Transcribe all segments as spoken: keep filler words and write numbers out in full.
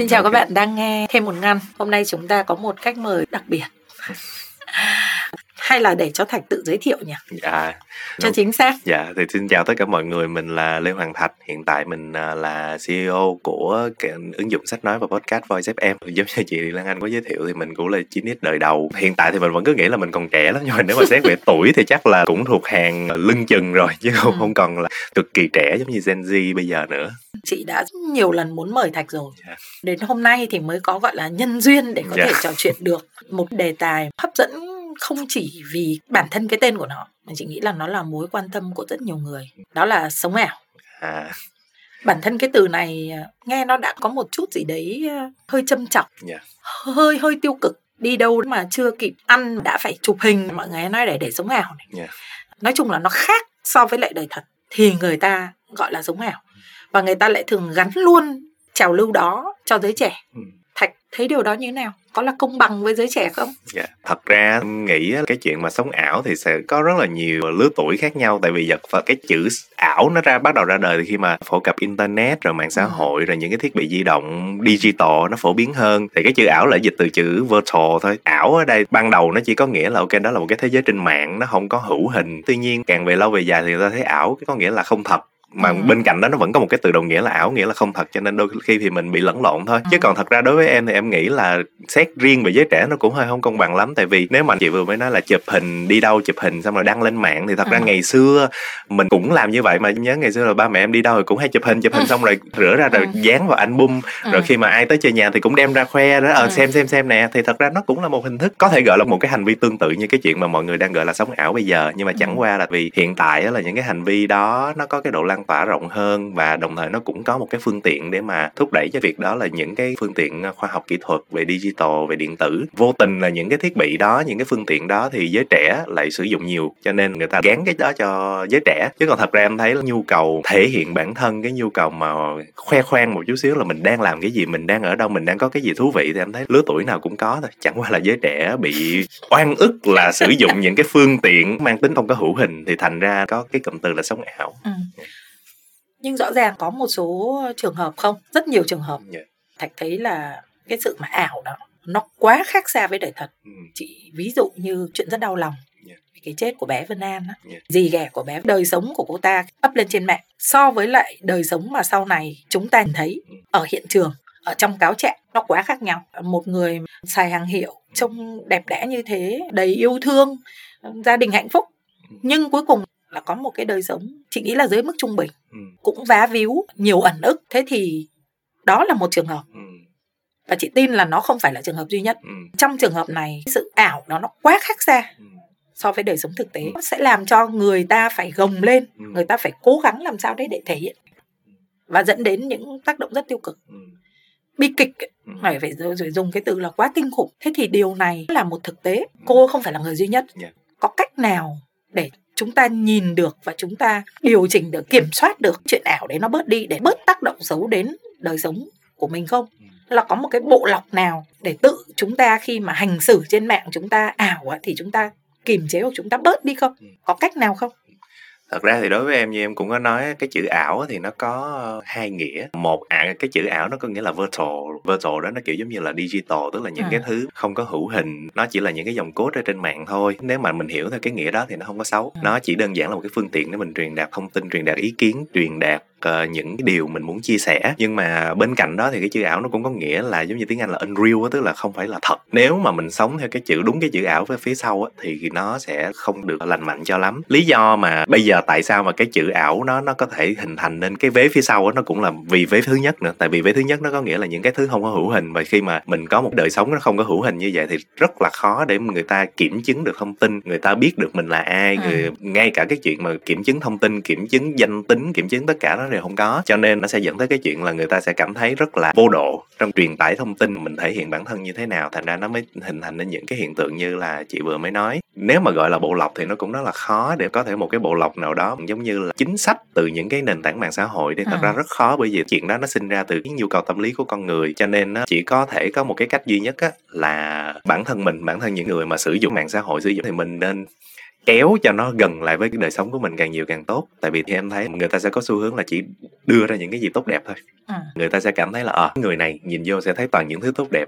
Xin chào các bạn đang nghe thêm một ngăn. Hôm nay chúng ta có một khách mời đặc biệt. Hay là để cho Thạch tự giới thiệu nhỉ? Dạ. Cho đúng. Chính xác. Dạ, thì xin chào tất cả mọi người. Mình là Lê Hoàng Thạch. Hiện tại mình là xê e ô của cái ứng dụng sách nói và podcast Voice ép em. Giống như chị Lan Anh có giới thiệu thì mình cũng là chín x đời đầu. Hiện tại thì mình vẫn cứ nghĩ là mình còn trẻ lắm. Nhưng mà nếu mà xét về tuổi thì chắc là cũng thuộc hàng lưng chừng rồi. Chứ không, ừ. không còn là cực kỳ trẻ giống như Gen Z bây giờ nữa. Chị đã nhiều lần muốn mời Thạch rồi. Yeah. Đến hôm nay thì mới có gọi là nhân duyên để có yeah. thể trò chuyện được. Một đề tài hấp dẫn không chỉ vì bản thân cái tên của nó, mà chị nghĩ là nó là mối quan tâm của rất nhiều người. Đó là sống ảo. À. Bản thân cái từ này nghe nó đã có một chút gì đấy hơi châm chọc, yeah. hơi hơi tiêu cực. Đi đâu mà chưa kịp ăn đã phải chụp hình, mọi người nói để để sống ảo này. Yeah. Nói chung là nó khác so với lại đời thật thì người ta gọi là sống ảo. Và người ta lại thường gắn luôn trào lưu đó cho giới trẻ. Thạch thấy điều đó như thế nào? Có là công bằng với giới trẻ không? Dạ, yeah. Thật ra nghĩ cái chuyện mà sống ảo thì sẽ có rất là nhiều lứa tuổi khác nhau. Tại vì giật cái chữ ảo nó ra bắt đầu ra đời thì khi mà phổ cập internet rồi mạng xã hội rồi những cái thiết bị di động digital nó phổ biến hơn. Thì cái chữ ảo lại dịch từ chữ virtual thôi. Ảo ở đây ban đầu nó chỉ có nghĩa là ok, đó là một cái thế giới trên mạng, nó không có hữu hình. Tuy nhiên càng về lâu về dài thì người ta thấy ảo có nghĩa là không thật. Mà ừ. bên cạnh đó nó vẫn có một cái từ đồng nghĩa là ảo, nghĩa là không thật, cho nên đôi khi thì mình bị lẫn lộn thôi. ừ. Chứ còn thật ra đối với em thì em nghĩ là xét riêng về giới trẻ nó cũng hơi không công bằng lắm. Tại vì nếu mà chị vừa mới nói là chụp hình, đi đâu chụp hình xong rồi đăng lên mạng, thì thật ừ. ra ngày xưa mình cũng làm như vậy. Mà nhớ ngày xưa là ba mẹ em đi đâu thì cũng hay chụp hình, chụp hình ừ. xong rồi rửa ra rồi ừ. dán vào album. ừ. Rồi khi mà ai tới chơi nhà thì cũng đem ra khoe đó, ờ ừ. xem xem xem nè. Thì thật ra nó cũng là một hình thức, có thể gọi là một cái hành vi tương tự như cái chuyện mà mọi người đang gọi là sống ảo bây giờ. Nhưng mà chẳng ừ. qua là vì hiện tại là những cái hành vi đó nó có cái độ lan tỏa rộng hơn, và đồng thời nó cũng có một cái phương tiện để mà thúc đẩy cho việc đó, là những cái phương tiện khoa học kỹ thuật về digital, về điện tử. Vô tình là những cái thiết bị đó, những cái phương tiện đó thì giới trẻ lại sử dụng nhiều, cho nên người ta gán cái đó cho giới trẻ. Chứ còn thật ra em thấy là nhu cầu thể hiện bản thân, cái nhu cầu mà khoe khoang một chút xíu là mình đang làm cái gì, mình đang ở đâu, mình đang có cái gì thú vị, thì em thấy lứa tuổi nào cũng có thôi. Chẳng qua là giới trẻ bị oan ức là sử dụng những cái phương tiện mang tính không có hữu hình, thì thành ra có cái cụm từ là sống ảo. ừ. Nhưng rõ ràng có một số trường hợp không? Rất nhiều trường hợp. Yeah. Thạch thấy là cái sự mà ảo đó, nó quá khác xa với đời thật. Mm. Chị ví dụ như chuyện rất đau lòng. Yeah. Cái chết của bé Vân An đó. Yeah. Dì ghẻ của bé, đời sống của cô ta up lên trên mạng. So với lại đời sống mà sau này chúng ta thấy mm. ở hiện trường, ở trong cáo trạng, nó quá khác nhau. Một người xài hàng hiệu, trông đẹp đẽ như thế, đầy yêu thương, gia đình hạnh phúc. Mm. Nhưng cuối cùng là có một cái đời sống chị nghĩ là dưới mức trung bình, ừ. cũng vá víu, nhiều ẩn ức. Thế thì đó là một trường hợp, ừ. và chị tin là nó không phải là trường hợp duy nhất. ừ. Trong trường hợp này sự ảo đó nó quá khác xa ừ. so với đời sống thực tế, nó sẽ làm cho người ta phải gồng lên, ừ. người ta phải cố gắng làm sao đấy để thể hiện, và dẫn đến những tác động rất tiêu cực, ừ. bi kịch, ừ. phải phải rồi, rồi dùng cái từ là quá kinh khủng. Thế thì điều này là một thực tế, cô không phải là người duy nhất. yeah. Có cách nào để chúng ta nhìn được và chúng ta điều chỉnh được, kiểm soát được chuyện ảo đấy nó bớt đi, để bớt tác động xấu đến đời sống của mình không? Là có một cái bộ lọc nào để tự chúng ta khi mà hành xử trên mạng, chúng ta ảo thì chúng ta kiềm chế hoặc chúng ta bớt đi không? Có cách nào không? Thật ra thì đối với em, như em cũng có nói, cái chữ ảo thì nó có hai nghĩa. Một, à, cái chữ ảo nó có nghĩa là virtual. Virtual đó nó kiểu giống như là digital, tức là những à. cái thứ không có hữu hình. Nó chỉ là những cái dòng code ở trên mạng thôi. Nếu mà mình hiểu theo cái nghĩa đó thì nó không có xấu. à. Nó chỉ đơn giản là một cái phương tiện để mình truyền đạt thông tin, truyền đạt ý kiến, truyền đạt uh, những cái điều mình muốn chia sẻ. Nhưng mà bên cạnh đó thì cái chữ ảo nó cũng có nghĩa là giống như tiếng Anh là unreal, tức là không phải là thật. Nếu mà mình sống theo cái chữ, đúng cái chữ ảo với phía sau á, thì nó sẽ không được lành mạnh cho lắm. Lý do mà bây giờ tại sao mà cái chữ ảo nó nó có thể hình thành nên cái vế phía sau đó, nó cũng là vì vế thứ nhất nữa. Tại vì vế thứ nhất nó có nghĩa là những cái thứ không có hữu hình, và khi mà mình có một đời sống nó không có hữu hình như vậy thì rất là khó để người ta kiểm chứng được thông tin, người ta biết được mình là ai. ừ. người, ngay cả cái chuyện mà kiểm chứng thông tin, kiểm chứng danh tính, kiểm chứng tất cả đó đều không có, cho nên nó sẽ dẫn tới cái chuyện là người ta sẽ cảm thấy rất là vô độ trong truyền tải thông tin, mình thể hiện bản thân như thế nào. Thành ra nó mới hình thành nên những cái hiện tượng như là chị vừa mới nói. Nếu mà gọi là bộ lọc thì nó cũng rất là khó để có thể một cái bộ lọc nào đó, giống như là chính sách từ những cái nền tảng mạng xã hội thì thật à. ra rất khó, bởi vì chuyện đó nó sinh ra từ cái nhu cầu tâm lý của con người. Cho nên nó chỉ có thể có một cái cách duy nhất á, là bản thân mình, bản thân những người mà sử dụng mạng xã hội sử dụng thì mình nên kéo cho nó gần lại với cái đời sống của mình càng nhiều càng tốt. Tại vì thì em thấy người ta sẽ có xu hướng là chỉ đưa ra những cái gì tốt đẹp thôi. À. Người ta sẽ cảm thấy là ờ, người này nhìn vô sẽ thấy toàn những thứ tốt đẹp.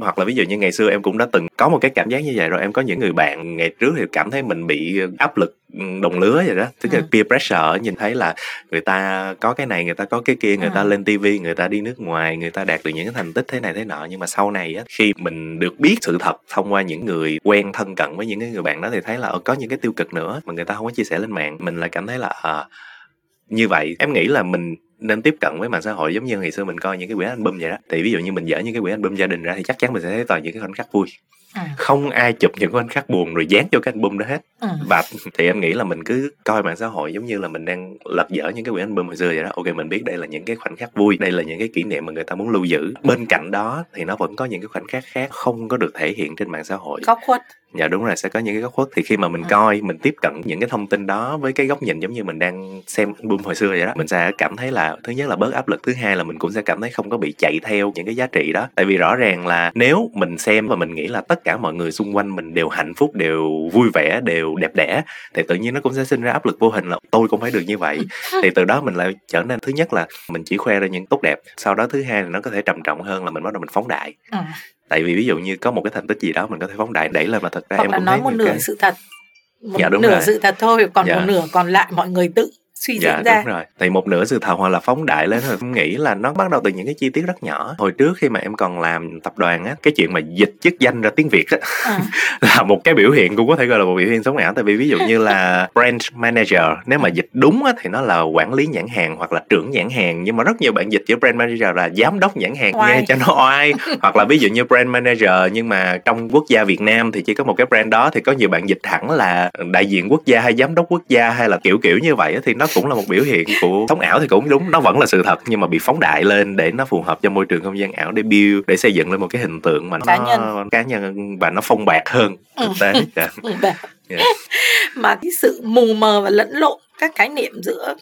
Hoặc là ví dụ như ngày xưa em cũng đã từng có một cái cảm giác như vậy rồi. Em có những người bạn ngày trước thì cảm thấy mình bị áp lực đồng lứa vậy đó, tức là à. peer pressure, nhìn thấy là người ta có cái này, người ta có cái kia, người à. ta lên ti vi, người ta đi nước ngoài, người ta đạt được những cái thành tích thế này thế nọ. Nhưng mà sau này á, khi mình được biết sự thật thông qua những người quen thân cận với những cái người bạn đó thì thấy là có những cái tiêu cực nữa mà người ta không có chia sẻ lên mạng, mình lại cảm thấy là à, như vậy em nghĩ là mình nên tiếp cận với mạng xã hội giống như ngày xưa mình coi những cái quyển album vậy đó. Thì ví dụ như mình dỡ những cái quyển album gia đình ra thì chắc chắn mình sẽ thấy toàn những cái khoảnh khắc vui. À. Không ai chụp những khoảnh khắc buồn rồi dán vô cái album đó hết. À. Và thì em nghĩ là mình cứ coi mạng xã hội giống như là mình đang lật dở những cái quyển album hồi xưa vậy đó. Ok, mình biết đây là những cái khoảnh khắc vui, đây là những cái kỷ niệm mà người ta muốn lưu giữ. Bên cạnh đó thì nó vẫn có những cái khoảnh khắc khác không có được thể hiện trên mạng xã hội. Góc khuất. Dạ đúng rồi, sẽ có những cái góc khuất. Thì khi mà mình à. coi, mình tiếp cận những cái thông tin đó với cái góc nhìn giống như mình đang xem album hồi xưa vậy đó, mình sẽ cảm thấy là thứ nhất là bớt áp lực, thứ hai là mình cũng sẽ cảm thấy không có bị chạy theo những cái giá trị đó. Tại vì rõ ràng là nếu mình xem và mình nghĩ là tất cả mọi người xung quanh mình đều hạnh phúc, đều vui vẻ, đều đẹp đẽ thì tự nhiên nó cũng sẽ sinh ra áp lực vô hình là tôi cũng phải được như vậy. Thì từ đó mình lại trở nên, thứ nhất là mình chỉ khoe ra những tốt đẹp, sau đó thứ hai là nó có thể trầm trọng hơn là mình bắt đầu mình phóng đại. À. Tại vì ví dụ như có một cái thành tích gì đó mình có thể phóng đại đẩy lên mà thật ra hoặc em cũng nói thấy một nửa cái... sự thật, một dạ, nửa rồi. sự thật thôi, còn dạ. một nửa còn lại mọi người tự suy dạ, ra. Đúng rồi. Thì một nửa sự thật hoặc là phóng đại lên rồi em nghĩ là nó bắt đầu từ những cái chi tiết rất nhỏ. Hồi trước khi mà em còn làm tập đoàn á, cái chuyện mà dịch chức danh ra tiếng Việt á à. là một cái biểu hiện, cũng có thể gọi là một biểu hiện sống ảo. Tại vì ví dụ như là brand manager, nếu mà dịch đúng á thì nó là quản lý nhãn hàng hoặc là trưởng nhãn hàng, nhưng mà rất nhiều bạn dịch chữ brand manager là giám đốc nhãn hàng, oai. Nghe cho nó oai. Hoặc là ví dụ như brand manager nhưng mà trong quốc gia Việt Nam thì chỉ có một cái brand đó, thì có nhiều bạn dịch hẳn là đại diện quốc gia hay giám đốc quốc gia hay là kiểu kiểu như vậy á, thì nó cũng là một biểu hiện của sống ảo. Thì cũng đúng, nó vẫn là sự thật nhưng mà bị phóng đại lên để nó phù hợp cho môi trường không gian ảo, để build, để xây dựng lên một cái hình tượng mà nó cá nhân, cá nhân và nó phong bạc hơn thực tế. yeah. yeah. Mà cái sự mù mờ và lẫn lộn các khái niệm giữa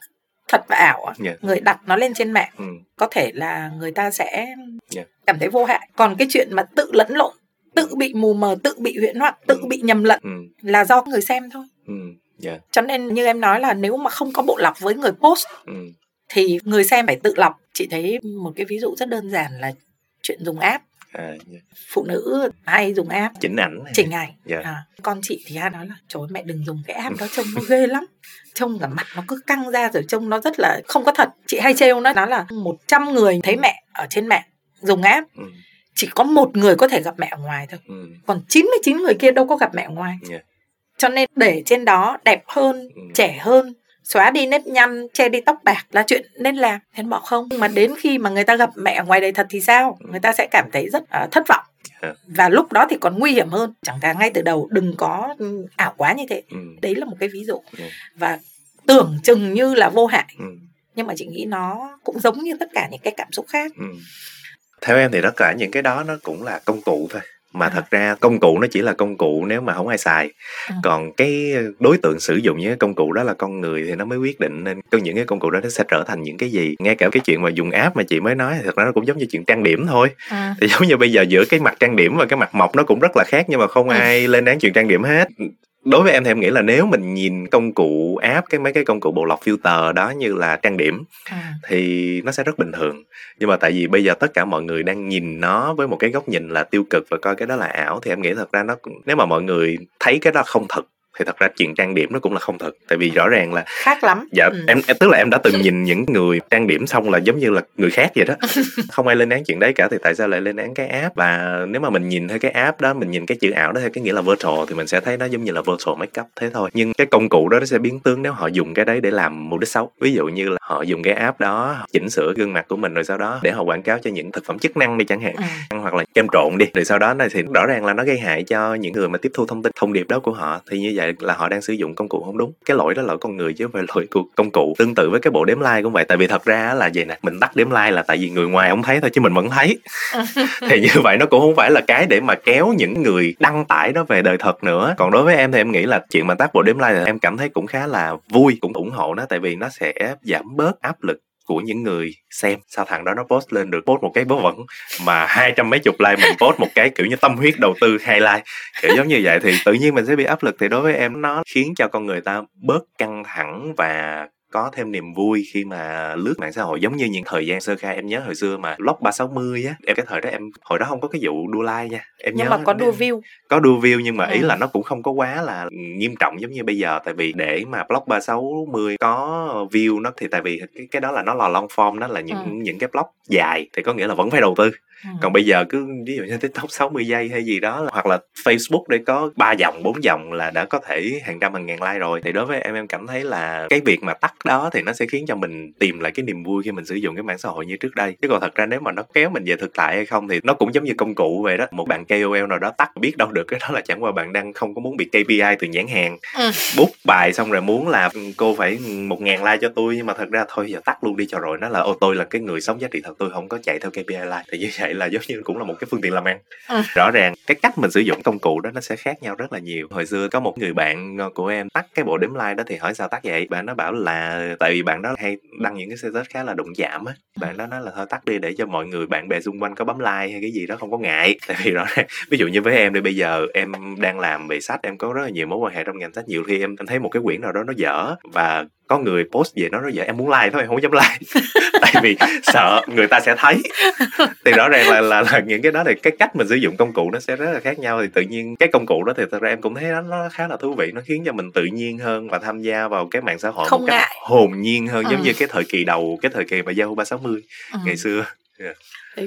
thật và ảo, yeah. người đặt nó lên trên mạng ừ. có thể là người ta sẽ yeah. cảm thấy vô hại. Còn cái chuyện mà tự lẫn lộn, tự bị mù mờ, tự bị huyễn hoặc tự ừ. bị nhầm lẫn ừ. là do người xem thôi. ừ. Yeah. Cho nên như em nói là nếu mà không có bộ lọc với người post ừ. thì người xem phải tự lọc. Chị thấy một cái ví dụ rất đơn giản là chuyện dùng app. à, yeah. Phụ nữ hay dùng app chỉnh ảnh, chỉnh ảnh. yeah. à, Con chị thì hay nói là trời mẹ đừng dùng cái app đó, trông nó ghê lắm, trông cả mặt nó cứ căng ra rồi trông nó rất là không có thật. Chị hay trêu nó, nó là một trăm người thấy mẹ ở trên mạng dùng app ừ. chỉ có một người có thể gặp mẹ ở ngoài thôi. ừ. Còn chín mươi chín người kia đâu có gặp mẹ ở ngoài. yeah. Cho nên để trên đó đẹp hơn, ừ. trẻ hơn, xóa đi nếp nhăn, che đi tóc bạc là chuyện nên làm. Thế bỏ không? Mà đến khi mà người ta gặp mẹ ở ngoài đời thật thì sao? Người ta sẽ cảm thấy rất uh, thất vọng. yeah. Và lúc đó thì còn nguy hiểm hơn. Chẳng thà ngay từ đầu đừng có ảo quá như thế. ừ. Đấy là một cái ví dụ. yeah. Và tưởng chừng như là vô hại, ừ. nhưng mà chị nghĩ nó cũng giống như tất cả những cái cảm xúc khác. ừ. Theo em thì tất cả những cái đó nó cũng là công cụ thôi. Mà thật ra công cụ nó chỉ là công cụ nếu mà không ai xài. ừ. Còn cái đối tượng sử dụng những cái công cụ đó là con người thì nó mới quyết định nên những cái công cụ đó nó sẽ trở thành những cái gì. Ngay cả cái chuyện mà dùng app mà chị mới nói thì thật ra nó cũng giống như chuyện trang điểm thôi. à. Thì giống như bây giờ giữa cái mặt trang điểm và cái mặt mộc nó cũng rất là khác, nhưng mà không ai lên án chuyện trang điểm hết. Đối với em thì em nghĩ là nếu mình nhìn công cụ app, cái mấy cái công cụ bộ lọc filter đó như là trang điểm à. thì nó sẽ rất bình thường. Nhưng mà tại vì bây giờ tất cả mọi người đang nhìn nó với một cái góc nhìn là tiêu cực và coi cái đó là ảo, thì em nghĩ thật ra nó, nếu mà mọi người thấy cái đó không thật thì thật ra chuyện trang điểm nó cũng là không thật. Tại vì rõ ràng là khác lắm. Dạ, ừ. em, em tức là em đã từng nhìn những người trang điểm xong là giống như là người khác vậy đó. Không ai lên án chuyện đấy cả thì tại sao lại lên án cái app? Và nếu mà mình nhìn theo cái app đó, mình nhìn cái chữ ảo đó theo cái nghĩa là virtual thì mình sẽ thấy nó giống như là virtual makeup thế thôi. Nhưng cái công cụ đó nó sẽ biến tướng nếu họ dùng cái đấy để làm mục đích xấu. Ví dụ như là họ dùng cái app đó chỉnh sửa gương mặt của mình rồi sau đó để họ quảng cáo cho những thực phẩm chức năng đi chẳng hạn, ừ. hoặc là kem trộn đi. Rồi sau đó thì rõ ràng là nó gây hại cho những người mà tiếp thu thông tin, thông điệp đó của họ. Thì như vậy là họ đang sử dụng công cụ không đúng. Cái lỗi đó lỗi con người chứ không phải lỗi của công cụ. Tương tự với cái bộ đếm like cũng vậy. Tại vì thật ra là vậy nè, mình tắt đếm like là tại vì người ngoài không thấy thôi chứ mình vẫn thấy. Thì như vậy nó cũng không phải là cái để mà kéo những người đăng tải đó về đời thật nữa. Còn đối với em thì em nghĩ là chuyện mà tắt bộ đếm like thì em cảm thấy cũng khá là vui, cũng ủng hộ nó. Tại vì nó sẽ giảm bớt áp lực của những người xem. Sao thằng đó nó post lên được, post một cái bố vẫn mà hai trăm mấy chục like, mình post một cái kiểu như tâm huyết đầu tư hai like, kiểu giống như vậy thì tự nhiên mình sẽ bị áp lực. Thì đối với em nó khiến cho con người ta bớt căng thẳng và có thêm niềm vui khi mà lướt mạng xã hội. Giống như những thời gian sơ khai, em nhớ hồi xưa mà log ba sáu mươi á, em cái thời đó em hồi đó không có cái vụ đua like nha, em nhưng nhớ mà có đua view, có đua view nhưng mà ừ. ý là nó cũng không có quá là nghiêm trọng giống như bây giờ. Tại vì để mà blog ba sáu mươi có view nó thì tại vì cái cái đó là nó là long form, nó là những ừ. những cái blog dài thì có nghĩa là vẫn phải đầu tư. Ừ. Còn bây giờ cứ ví dụ như TikTok sáu mươi giây hay gì đó, hoặc là Facebook để có ba dòng bốn dòng là đã có thể hàng trăm hàng ngàn like rồi. Thì đối với em em cảm thấy là cái việc mà tắt đó thì nó sẽ khiến cho mình tìm lại cái niềm vui khi mình sử dụng cái mạng xã hội như trước đây. Chứ còn thật ra nếu mà nó kéo mình về thực tại hay không thì nó cũng giống như công cụ vậy đó. Một bạn K O L nào đó tắt biết đâu được, cái đó là chẳng qua bạn đang không có muốn bị K P I từ nhãn hàng ừ. bút bài xong rồi muốn là cô phải một ngàn like cho tôi, nhưng mà thật ra thôi giờ tắt luôn đi cho rồi, nó là ô tôi là cái người sống giá trị thật, tôi không có chạy theo K P I like. Thì như vậy là giống như cũng là một cái phương tiện làm ăn. Ừ. Rõ ràng cái cách mình sử dụng công cụ đó nó sẽ khác nhau rất là nhiều. Hồi xưa có một người bạn của em tắt cái bộ đếm like đó, thì hỏi sao tắt vậy, bạn nó bảo là tại vì bạn đó hay đăng những cái status khá là đụng chạm á, bạn đó nói là thôi tắt đi để cho mọi người bạn bè xung quanh có bấm like hay cái gì đó không có ngại. Tại vì rõ ràng ví dụ như với em đi, bây giờ em đang làm về sách, em có rất là nhiều mối quan hệ trong ngành sách, nhiều khi em thấy một cái quyển nào đó nó dở và có người post về nó nó dở, em muốn like thôi em không dám like tại vì sợ người ta sẽ thấy. Thì rõ ràng là, là là những cái đó thì cái cách mình sử dụng công cụ nó sẽ rất là khác nhau. Thì tự nhiên cái công cụ đó thì thật ra em cũng thấy nó, nó khá là thú vị, nó khiến cho mình tự nhiên hơn và tham gia vào cái mạng xã hội không một cách ngại. Hồn nhiên hơn, giống ừ. như cái thời kỳ đầu, cái thời kỳ mà Yahoo ba sáu mươi ừ. ngày xưa. Yeah.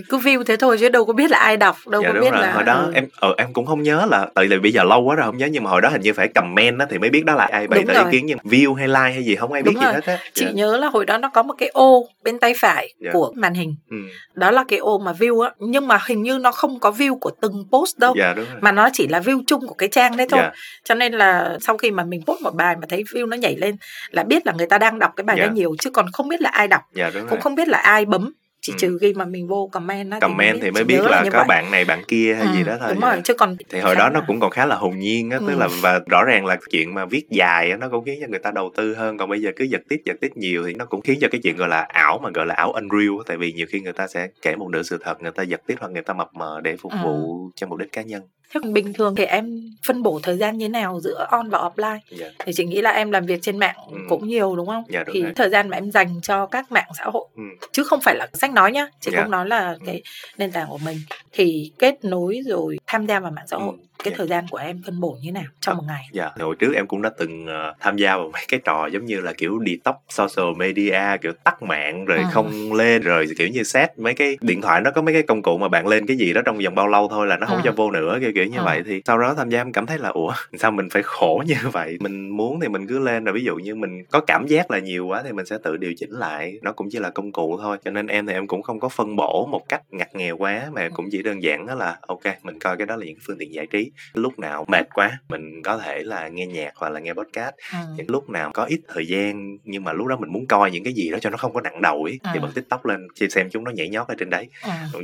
Cứ view thế thôi chứ đâu có biết là ai đọc, đâu dạ, có biết rồi. Là hồi đó ừ. em ờ, em cũng không nhớ là tại vì bây giờ lâu quá rồi không nhớ, nhưng mà hồi đó hình như phải comment á thì mới biết đó là ai bày tỏ ý kiến, nhưng view hay like hay gì không ai biết đúng gì rồi. Hết á. Chị dạ. nhớ là hồi đó nó có một cái ô bên tay phải dạ. của màn hình. Ừ. Đó là cái ô mà view á, nhưng mà hình như nó không có view của từng post đâu dạ, mà nó chỉ là view chung của cái trang đấy thôi. Dạ. Cho nên là sau khi mà mình post một bài mà thấy view nó nhảy lên là biết là người ta đang đọc cái bài dạ. đó nhiều, chứ còn không biết là ai đọc, dạ, cũng rồi. Không biết là ai bấm. Chỉ ừ. trừ khi mà mình vô comment á, comment thì mới biết, thì mới biết là, là có vậy. Bạn này bạn kia hay ừ, gì đó thôi. Đúng rồi, chứ còn thì hồi đó nó cũng còn khá là hồn nhiên á, ừ. tức là và rõ ràng là chuyện mà viết dài á nó cũng khiến cho người ta đầu tư hơn. Còn bây giờ cứ giật tít giật tít nhiều thì nó cũng khiến cho cái chuyện gọi là ảo, mà gọi là ảo unreal, tại vì nhiều khi người ta sẽ kể một nửa sự thật, người ta giật tít hoặc người ta mập mờ để phục vụ ừ. cho mục đích cá nhân. Thế còn bình thường thì em phân bổ thời gian như nào giữa on và offline? Dạ. Thì chị nghĩ là em làm việc trên mạng ừ. cũng nhiều đúng không? Dạ, đúng thì rồi. Thời gian mà em dành cho các mạng xã hội ừ. chứ không phải là sách nói nhá, chị dạ. cũng nói là cái nền tảng của mình, thì kết nối rồi tham gia vào mạng xã hội ừ. cái yeah. thời gian của em phân bổ như nào trong một ngày? Dạ, yeah. hồi trước em cũng đã từng uh, tham gia vào mấy cái trò giống như là kiểu detox social media, kiểu tắt mạng rồi ừ. không lên, rồi kiểu như set mấy cái điện thoại nó có mấy cái công cụ mà bạn lên cái gì đó trong vòng bao lâu thôi là nó không ừ. cho vô nữa, kiểu kiểu như ừ. vậy. Thì sau đó tham gia em cảm thấy là ủa sao mình phải khổ như vậy, mình muốn thì mình cứ lên, rồi ví dụ như mình có cảm giác là nhiều quá thì mình sẽ tự điều chỉnh lại, nó cũng chỉ là công cụ thôi. Cho nên em thì em cũng không có phân bổ một cách ngặt nghèo quá, mà em cũng chỉ đơn giản đó là ok mình coi cái đó là những phương tiện giải trí. Lúc nào mệt quá mình có thể là nghe nhạc hoặc là nghe podcast, ừ. những lúc nào có ít thời gian nhưng mà lúc đó mình muốn coi những cái gì đó cho nó không có nặng đầu ấy ừ. thì bật TikTok lên xem chúng nó nhảy nhót ở trên đấy. ừ.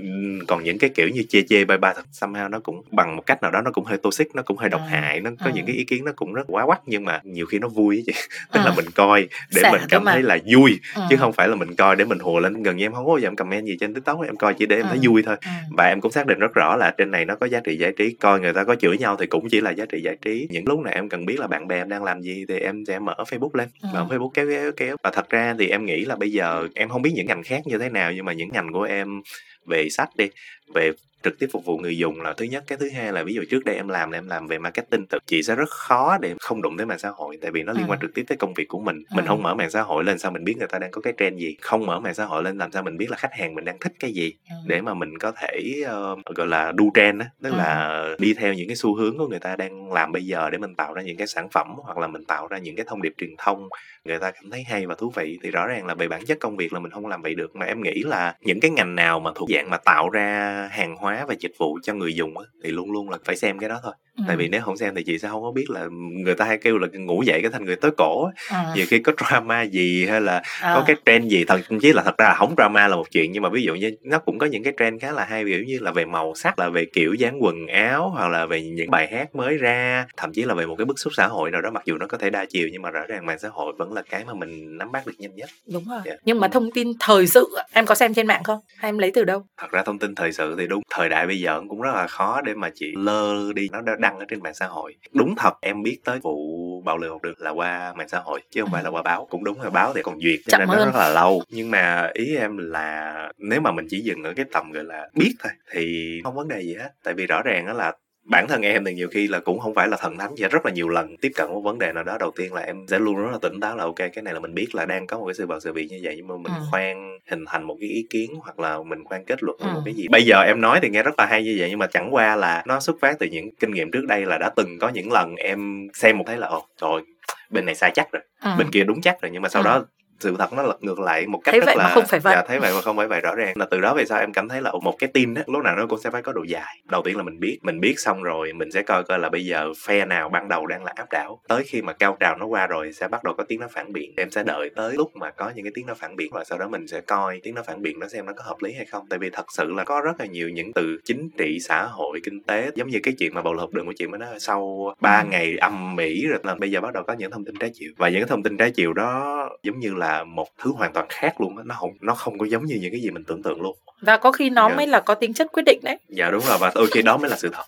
Còn những cái kiểu như chê chê bye bye thật somehow nó cũng bằng một cách nào đó nó cũng hơi toxic, nó cũng hơi độc ừ. hại, nó có ừ. những cái ý kiến nó cũng rất quá quắc, nhưng mà nhiều khi nó vui ấy chị. Tức ừ. là mình coi để Sẻ mình cảm thấy là vui ừ. chứ không phải là mình coi để mình hùa lên. Gần như em không có bao giờ em comment gì trên TikTok, em coi chỉ để em ừ. thấy vui thôi. ừ. Và em cũng xác định rất rõ là trên này nó có giá trị giải trí, coi người ta có có chửi nhau thì cũng chỉ là giá trị giải trí. Những lúc này em cần biết là bạn bè em đang làm gì thì em sẽ mở Facebook lên, ừ. mở Facebook kéo kéo kéo. Và thật ra thì em nghĩ là bây giờ em không biết những ngành khác như thế nào, nhưng mà những ngành của em về sách đi, về trực tiếp phục vụ người dùng là thứ nhất. Cái thứ hai là ví dụ trước đây em làm là em làm về marketing, tự chị sẽ rất khó để không đụng tới mạng xã hội, tại vì nó liên quan trực tiếp tới công việc của mình. Mình không mở mạng xã hội lên sao mình biết người ta đang có cái trend gì, không mở mạng xã hội lên làm sao mình biết là khách hàng mình đang thích cái gì để mà mình có thể uh, gọi là đu trend á, tức là đi theo những cái xu hướng của người ta đang làm bây giờ để mình tạo ra những cái sản phẩm hoặc là mình tạo ra những cái thông điệp truyền thông người ta cảm thấy hay và thú vị. Thì rõ ràng là về bản chất công việc là mình không làm vậy được, mà em nghĩ là những cái ngành nào mà thuộc dạng mà tạo ra hàng hóa và dịch vụ cho người dùng thì luôn luôn là phải xem cái đó thôi. ừ. Tại vì nếu không xem thì chị sẽ không có biết là người ta hay kêu là ngủ dậy cái thành người tới cổ. À. Nhiều khi có drama gì hay là à. có cái trend gì, thậm chí là thật ra là không drama là một chuyện, nhưng mà ví dụ như nó cũng có những cái trend khá là hay, ví dụ như là về màu sắc, là về kiểu dáng quần áo, hoặc là về những bài hát mới ra, thậm chí là về một cái bức xúc xã hội nào đó. Mặc dù nó có thể đa chiều nhưng mà rõ ràng mạng xã hội vẫn là cái mà mình nắm bắt được nhanh nhất. Đúng rồi. Yeah. Nhưng mà thông tin thời sự em có xem trên mạng không? Hay em lấy từ đâu? Thật ra thông tin thời sự thì đúng, thời đại bây giờ cũng rất là khó để mà chị lơ đi, nó đã đăng ở trên mạng xã hội. Đúng thật, em biết tới vụ bạo lực học đường là qua mạng xã hội chứ không phải là qua báo. Cũng đúng là báo thì còn duyệt cho nên nó hơn. Rất là lâu. Nhưng mà ý em là nếu mà mình chỉ dừng ở cái tầm gọi là biết thôi thì không vấn đề gì hết. Tại vì rõ ràng đó là bản thân em thì nhiều khi là cũng không phải là thần thánh, và rất là nhiều lần tiếp cận một vấn đề nào đó, đầu tiên là em sẽ luôn rất là tỉnh táo là ok, cái này là mình biết là đang có một cái sự vào sự việc như vậy, nhưng mà mình ừ. khoan hình thành một cái ý kiến hoặc là mình khoan kết luận ừ. một cái gì. Bây giờ em nói thì nghe rất là hay như vậy, nhưng mà chẳng qua là nó xuất phát từ những kinh nghiệm trước đây, là đã từng có những lần em xem một thấy là ồ trời, bên này sai chắc rồi, ừ. bên kia đúng chắc rồi, nhưng mà sau ừ. đó sự thật nó lật ngược lại một cách thấy rất vậy là mà không phải vậy. Dạ, thấy vậy mà không phải vậy. Rõ ràng là từ đó về sau em cảm thấy là một cái tin đó lúc nào nó cũng sẽ phải có độ dài. Đầu tiên là mình biết, mình biết xong rồi mình sẽ coi coi là bây giờ phe nào ban đầu đang là áp đảo, tới khi mà cao trào nó qua rồi sẽ bắt đầu có tiếng nó phản biện. Em sẽ đợi tới lúc mà có những cái tiếng nó phản biện, và sau đó mình sẽ coi tiếng nó phản biện nó xem nó có hợp lý hay không. Tại vì thật sự là có rất là nhiều những từ chính trị, xã hội, kinh tế, giống như cái chuyện mà bầu lộc đường của chị mới nói, sau ba ngày âm mỹ rồi là bây giờ bắt đầu có những thông tin trái chiều, và những cái thông tin trái chiều đó giống như là một thứ hoàn toàn khác luôn á, nó không nó không có giống như những cái gì mình tưởng tượng luôn, và có khi nó dạ. mới là có tính chất quyết định đấy. Dạ đúng rồi, và đôi khi đó mới là sự thật.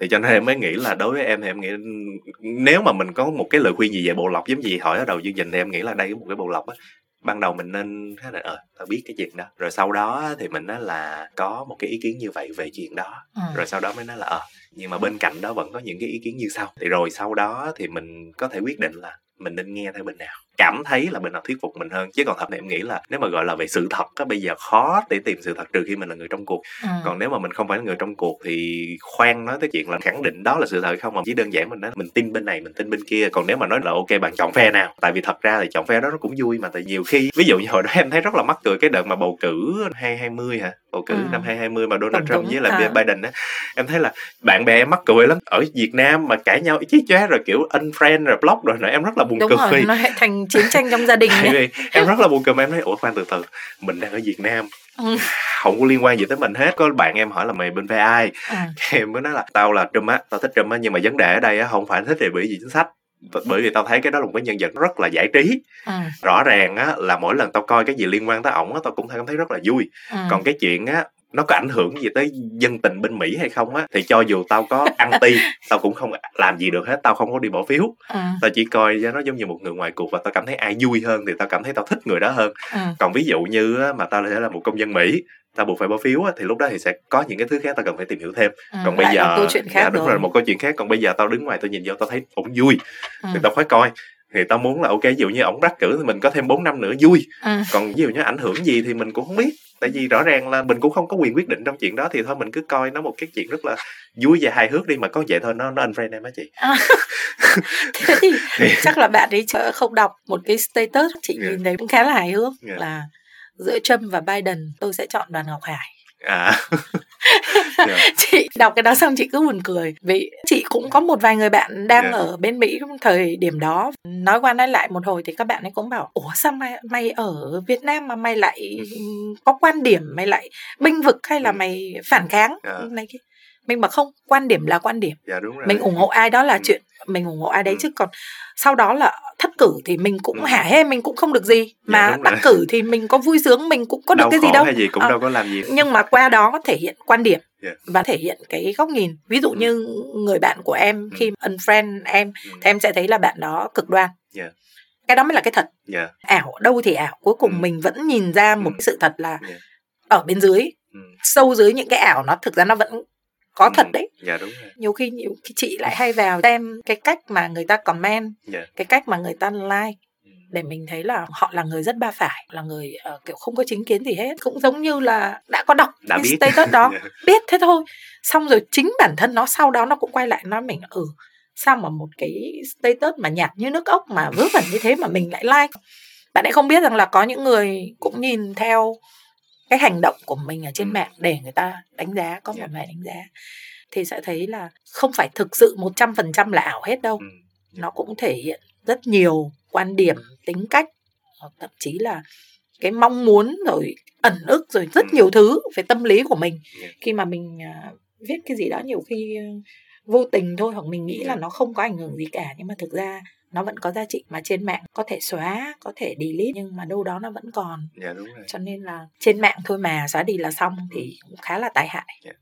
Thì cho nên em mới nghĩ là đối với em thì em nghĩ nếu mà mình có một cái lời khuyên gì về bộ lọc giống gì hỏi ở đầu chương trình, thì em nghĩ là đây có một cái bộ lọc á, ban đầu mình nên khá là ờ tao biết cái chuyện đó, rồi sau đó thì mình nói là có một cái ý kiến như vậy về chuyện đó, ừ. rồi sau đó mới nói là ờ nhưng mà bên cạnh đó vẫn có những cái ý kiến như sau, thì rồi sau đó thì mình có thể quyết định là mình nên nghe theo bên nào, cảm thấy là bên nào thuyết phục mình hơn. Chứ còn thật này em nghĩ là nếu mà gọi là về sự thật á, bây giờ khó để tìm sự thật trừ khi mình là người trong cuộc. ừ. Còn nếu mà mình không phải là người trong cuộc thì khoan nói tới chuyện là khẳng định đó là sự thật không, mà chỉ đơn giản mình nói mình tin bên này, mình tin bên kia. Còn nếu mà nói là ok bạn chọn phe nào, tại vì thật ra thì chọn phe đó nó cũng vui mà. Tại nhiều khi ví dụ như hồi đó em thấy rất là mắc cười cái đợt mà bầu cử hai không hai không hả, bầu cử ừ. năm hai không hai không mà Donald Tổng Trump với lại à. Biden á, em thấy là bạn bè em mắc cười lắm, ở Việt Nam mà cãi nhau chí chóe rồi kiểu unfriend rồi block rồi nữa, em rất là buồn đúng cười. Rồi, nó thành chiến tranh trong gia đình này. Em rất là buồn cười, em nói ủa khoan từ từ, mình đang ở Việt Nam, ừ. không có liên quan gì tới mình hết. Có bạn em hỏi là mày bên phe ai, à. em mới nói là tao là Trump á, tao thích Trump á, nhưng mà vấn đề ở đây á không phải thích thì bởi vì chính sách, bởi vì tao thấy cái đó là một cái nhân vật rất là giải trí. ừ. Rõ ràng á là mỗi lần tao coi cái gì liên quan tới ổng á, tao cũng cảm thấy rất là vui. ừ. Còn cái chuyện á nó có ảnh hưởng gì tới dân tình bên Mỹ hay không á, thì cho dù tao có anti tao cũng không làm gì được hết, tao không có đi bỏ phiếu. ừ. Tao chỉ coi cho nó giống như một người ngoài cuộc, và tao cảm thấy ai vui hơn thì tao cảm thấy tao thích người đó hơn. ừ. Còn ví dụ như mà tao sẽ là một công dân Mỹ, ta buộc phải bỏ phiếu thì lúc đó thì sẽ có những cái thứ khác ta cần phải tìm hiểu thêm. ừ, còn bây giờ câu chuyện khác dạ, đúng rồi. Rồi một câu chuyện khác. Còn bây giờ tao đứng ngoài tao nhìn vô tao thấy ổng vui, ừ. thì tao phải coi, thì tao muốn là ok ví dụ như ổng đắc cử thì mình có thêm bốn năm nữa vui. ừ. Còn ví dụ như ảnh hưởng gì thì mình cũng không biết, tại vì rõ ràng là mình cũng không có quyền quyết định trong chuyện đó, thì thôi mình cứ coi nó một cái chuyện rất là vui và hài hước đi, mà có vậy thôi nó nó unfriend em á chị. à, thế thì chắc là bạn ấy không đọc một cái status chị yeah. nhìn thấy cũng khá là hài hước, yeah. là giữa Trump và Biden tôi sẽ chọn Doãn Ngọc Hải. À. yeah. Chị đọc cái đó xong chị cứ buồn cười, vì chị cũng có một vài người bạn đang yeah. ở bên Mỹ thời điểm đó, nói qua nói lại một hồi thì các bạn ấy cũng bảo ủa sao mày, mày ở Việt Nam mà mày lại có quan điểm, mày lại bênh vực hay là mày phản kháng yeah. này kia. Mình bảo không, quan điểm là quan điểm, yeah, đúng rồi. Mình ủng hộ ai đó là ừ. chuyện mình ủng hộ ai đấy, ừ. chứ còn sau đó là thất cử thì mình cũng ừ. hả hê, mình cũng không được gì, mà yeah, đắc cử thì mình có vui sướng, mình cũng có được đâu cái gì đâu, gì cũng ờ. đâu có làm gì. Nhưng mà qua đó thể hiện quan điểm yeah. và thể hiện cái góc nhìn. Ví dụ ừ. như người bạn của em khi ừ. unfriend em ừ. thì em sẽ thấy là bạn đó cực đoan. Yeah. Cái đó mới là cái thật. Yeah. Ảo đâu thì ảo, cuối cùng ừ. mình vẫn nhìn ra một ừ. cái sự thật là yeah. ở bên dưới, ừ. sâu dưới những cái ảo nó thực ra nó vẫn có thật đấy. Dạ, đúng rồi. Nhiều khi nhiều khi chị lại hay vào xem cái cách mà người ta comment, dạ. cái cách mà người ta like, để mình thấy là họ là người rất ba phải, là người uh, kiểu không có chính kiến gì hết, cũng giống như là đã có đọc đã cái biết. Status đó, biết thế thôi. Xong rồi chính bản thân nó sau đó nó cũng quay lại nói mình ừ sao mà một cái status mà nhạt như nước ốc mà vớ vẩn như thế mà mình lại like. Bạn ấy không biết rằng là có những người cũng nhìn theo cái hành động của mình ở trên ừ. mạng để người ta đánh giá, có một vài đánh giá. thì sẽ thấy là không phải thực sự một trăm phần trăm là ảo hết đâu. Nó cũng thể hiện rất nhiều quan điểm, tính cách, thậm chí là cái mong muốn rồi ẩn ức rồi rất nhiều thứ về tâm lý của mình. Khi mà mình viết cái gì đó nhiều khi vô tình thôi, hoặc mình nghĩ là nó không có ảnh hưởng gì cả, nhưng mà thực ra nó vẫn có giá trị, mà trên mạng có thể xóa, có thể delete, nhưng mà đâu đó nó vẫn còn. Dạ, đúng rồi. Cho nên là trên mạng thôi mà xóa đi là xong thì cũng khá là tai hại. Dạ.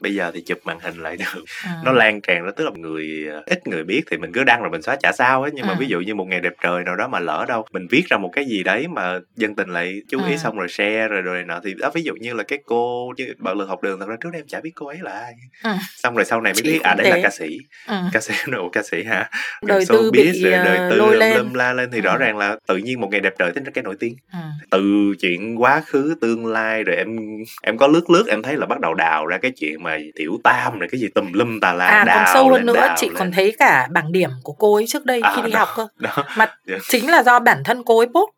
Bây giờ thì chụp màn hình lại được à. Nó lan tràn, nó tức là người ít người biết thì mình cứ đăng rồi mình xóa chả sao ấy. Nhưng à. mà ví dụ như một ngày đẹp trời nào đó mà lỡ đâu mình viết ra một cái gì đấy mà dân tình lại chú ý à. xong rồi share rồi rồi nọ thì đó, ví dụ như là cái cô như bạo lực học đường, thật ra trước đây em chả biết cô ấy là ai à. xong rồi sau này mới biết à đấy thế. là ca sĩ à. ca sĩ nội ca sĩ hả đời tư biết rồi đời tư lôi lên. lâm la lên thì à. rõ ràng là tự nhiên một ngày đẹp trời tính ra cái nổi tiếng à. từ chuyện quá khứ tương lai rồi em em có lướt lướt em thấy là bắt đầu đào ra cái chuyện mà tiểu tam rồi cái gì tùm lum tà la. À còn sâu hơn nữa, chị lên. còn thấy cả bảng điểm của cô ấy trước đây à, khi đi đó, học cơ đó. Mà yeah. chính là do bản thân cô ấy post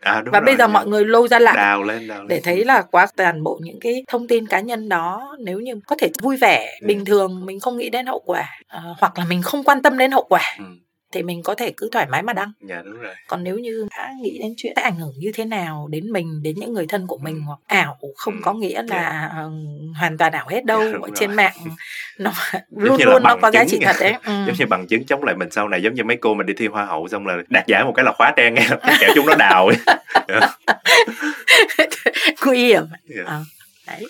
à, đúng và rồi, bây giờ yeah. mọi người lôi ra lại đào lên, đào để lên. thấy là quá toàn bộ những cái thông tin cá nhân đó, nếu như có thể vui vẻ ừ. bình thường, mình không nghĩ đến hậu quả à, hoặc là mình không quan tâm đến hậu quả ừ. thì mình có thể cứ thoải mái mà đăng. Dạ, đúng rồi. Còn nếu như đã nghĩ đến chuyện sẽ ảnh hưởng như thế nào đến mình, đến những người thân của mình, hoặc ảo không ừ. có nghĩa là dạ. hoàn toàn ảo hết đâu. Dạ, ở trên mạng nó luôn luôn nó có giá trị thật đấy. Ừ. Giống như bằng chứng chống lại mình sau này, giống như mấy cô mình đi thi hoa hậu xong là đạt giải một cái là khóa trang nghe kẹo chúng nó đào ấy. Nguy hiểm. Dạ. À, đấy.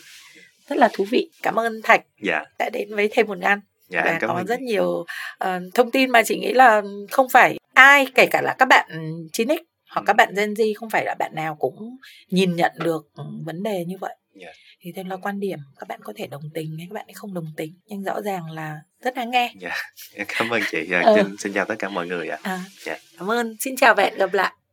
Rất là thú vị. Cảm ơn Thạch dạ. đã đến với Thêm Một Ăn. Dạ, và có rất nhiều uh, thông tin mà chị nghĩ là không phải ai, kể cả là các bạn chín ích hoặc ừ. các bạn Gen Z, không phải là bạn nào cũng nhìn nhận được vấn đề như vậy. Dạ. Thì thêm là quan điểm, các bạn có thể đồng tình hay các bạn không đồng tình, nhưng rõ ràng là rất đáng nghe. Dạ. Cảm ơn chị. Dạ. ừ. Xin chào tất cả mọi người ạ. À. Dạ. Cảm ơn. Xin chào và hẹn gặp lại.